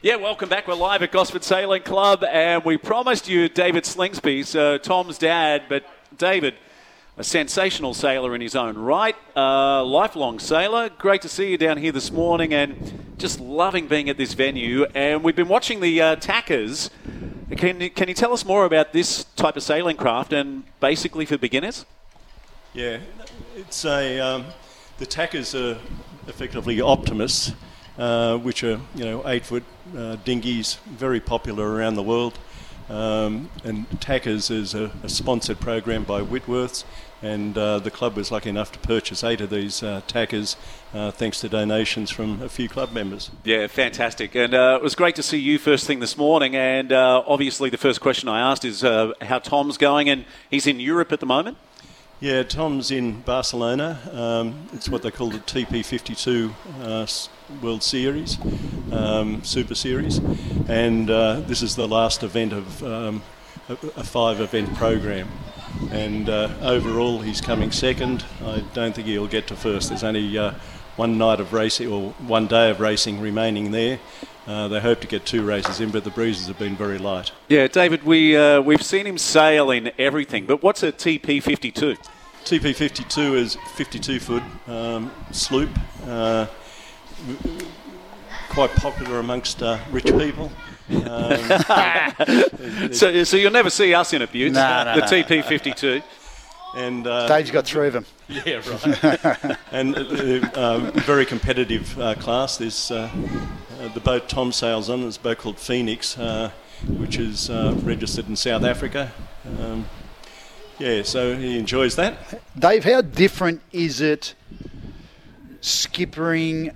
Yeah, welcome back. We're live at Gosford Sailing Club, and we promised you David Slingsby, so Tom's dad, but David, a sensational sailor in his own right, lifelong sailor. Great to see you down here this morning and just loving being at this venue. And we've been watching the tackers. Can you tell us more about this type of sailing craft and basically for beginners? Yeah, it's a the tackers are effectively optimists, which are 8-foot dinghies, very popular around the world. And Tackers is a sponsored program by Whitworths, and the club was lucky enough to purchase 8 of these Tackers thanks to donations from a few club members. Yeah, fantastic. And it was great to see you first thing this morning, and obviously the first question I asked is how Tom's going, and he's in Europe at the moment? Yeah, Tom's in Barcelona. It's what they call the TP52 World Series, Super Series. And this is the last event of a 5-event program. And overall, he's coming second. I don't think he'll get to first. There's only one night of racing, or one day of racing remaining there. They hope to get 2 races in, but the breezes have been very light. Yeah, David, we've seen him sail in everything, but what's a TP52? TP52 is 52-foot sloop, quite popular amongst rich people. So you'll never see us in a Butte, the TP52. And Dave's got 3 of them. Yeah, right. And very competitive class. There's the boat Tom sails on is a boat called Phoenix, which is registered in South Africa. Yeah, so he enjoys that. Dave, how different is it skippering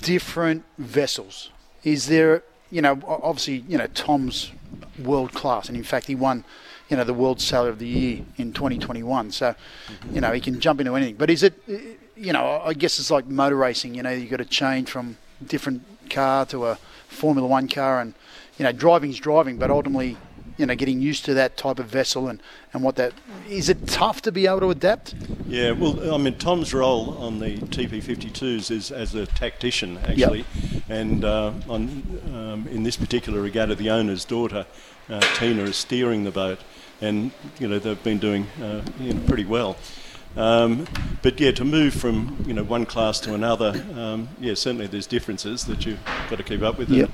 different vessels? Is there, obviously, Tom's world class, and in fact, he won the World Sailor of the Year in 2021. So, he can jump into anything. But is it, I guess it's like motor racing, you've got to change from different car to a Formula One car and, driving's driving, but ultimately, getting used to that type of vessel and what that, is it tough to be able to adapt? Yeah, well, Tom's role on the TP52s is as a tactician, actually. Yep. And in this particular regard, the owner's daughter, Tina, is steering the boat. And, they've been doing pretty well. But yeah, to move from one class to another, certainly there's differences that you've got to keep up with. Yep.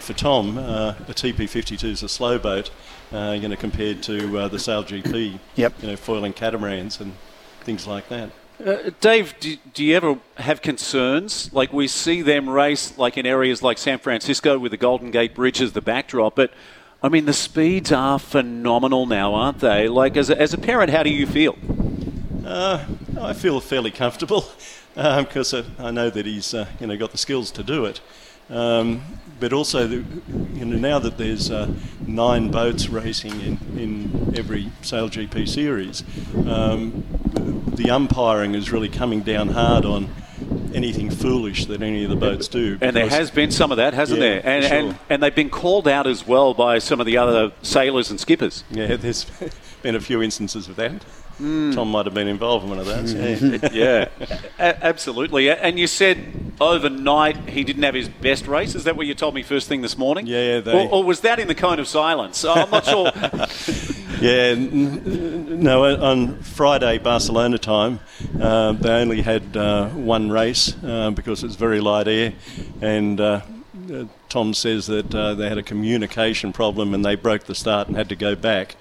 For Tom, a TP52 is a slow boat, compared to the SailGP. Yep. Foiling catamarans and things like that. Dave, do you ever have concerns? Like we see them race, in areas like San Francisco with the Golden Gate Bridge as the backdrop, but the speeds are phenomenal now, aren't they? As a parent, how do you feel? I feel fairly comfortable because I know that he's got the skills to do it. But also, now that there's 9 boats racing in every SailGP series, the umpiring is really coming down hard on anything foolish that any of the boats do. And there has been some of that, hasn't there? And, sure. and they've been called out as well by some of the other sailors and skippers. Yeah, there's been a few instances of that. Mm. Tom might have been involved in one of those. Yeah. Absolutely. And you said overnight he didn't have his best race. Is that what you told me first thing this morning? Yeah. Or was that in the cone of silence? I'm not sure. Yeah. No, on Friday, Barcelona time, they only had 1 race because it's very light air. And Tom says that they had a communication problem and they broke the start and had to go back.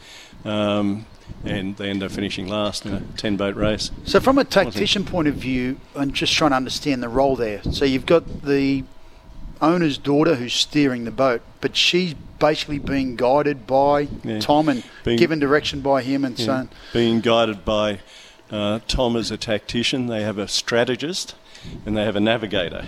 And they end up finishing last in a 10-boat race. So from a tactician point of view, I'm just trying to understand the role there. So you've got the owner's daughter who's steering the boat, but she's basically being guided by Tom and given direction by him and so on. Being guided by Tom as a tactician. They have a strategist and they have a navigator.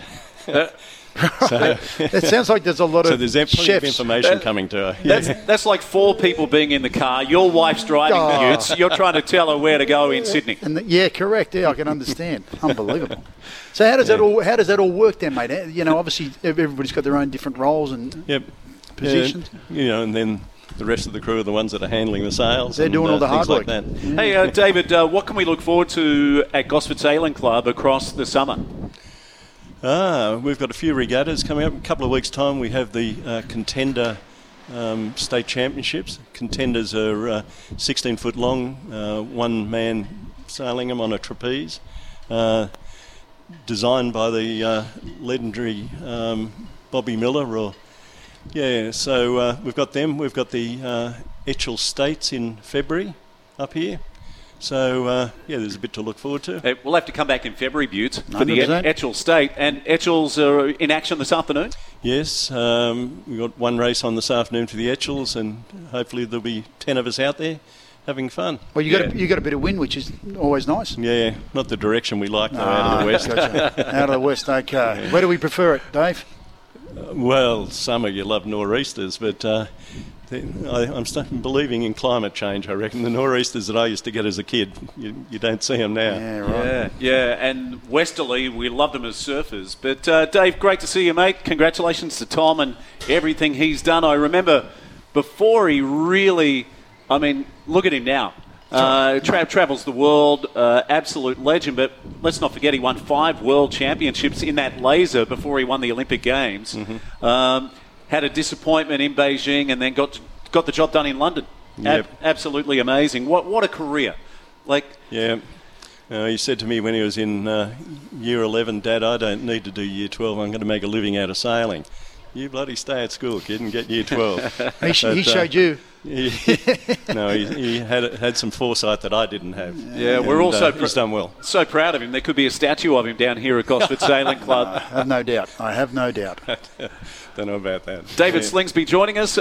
So it sounds like there's a lot of there's plenty of information coming to her. Yeah. That's like four people being in the car. Your wife's driving the utes. You're trying to tell her where to go in Sydney. And correct. Yeah, I can understand. Unbelievable. So how does that all work then, mate? You know, obviously everybody's got their own different roles and positions. You know, and then the rest of the crew are the ones that are handling the sails. They're doing all the hard work. Like that. Yeah. Hey, David, what can we look forward to at Gosford Sailing Club across the summer? We've got a few regattas coming up. In a couple of weeks' time, we have the Contender State Championships. Contenders are 16-foot long, one man sailing them on a trapeze, designed by the legendary Bobby Miller or... Yeah, so we've got them. We've got the Etchells States in February up here. So, there's a bit to look forward to. Hey, we'll have to come back in February, Buttes, for the Etchells State. And Etchells are in action this afternoon? Yes, we've got one race on this afternoon for the Etchells, and hopefully there'll be 10 of us out there having fun. Well, you got a bit of wind, which is always nice. Yeah, not the direction we like, though, out of the west. Gotcha. Out of the west, okay. Yeah. Where do we prefer it, Dave? Well, some of you love nor'easters, but I'm starting believing in climate change, I reckon. The nor'easters that I used to get as a kid, you don't see them now. Yeah, right. Yeah, and westerly, we loved them as surfers. But, Dave, great to see you, mate. Congratulations to Tom and everything he's done. I remember before he really... I mean, look at him now. Travels the world, absolute legend, but let's not forget he won 5 world championships in that laser before he won the Olympic Games. Mm-hmm. Had a disappointment in Beijing and then got the job done in London. Yep. Absolutely amazing. What a career. He said to me when he was in year 11, Dad, I don't need to do year 12, I'm going to make a living out of sailing. You bloody stay at school, kid, and get year 12. He showed you. He had some foresight that I didn't have. Yeah, we're also he's done well. So proud of him. There could be a statue of him down here at Gosford Sailing Club. I have no doubt. I have no doubt. Don't know about that. David Slingsby joining us.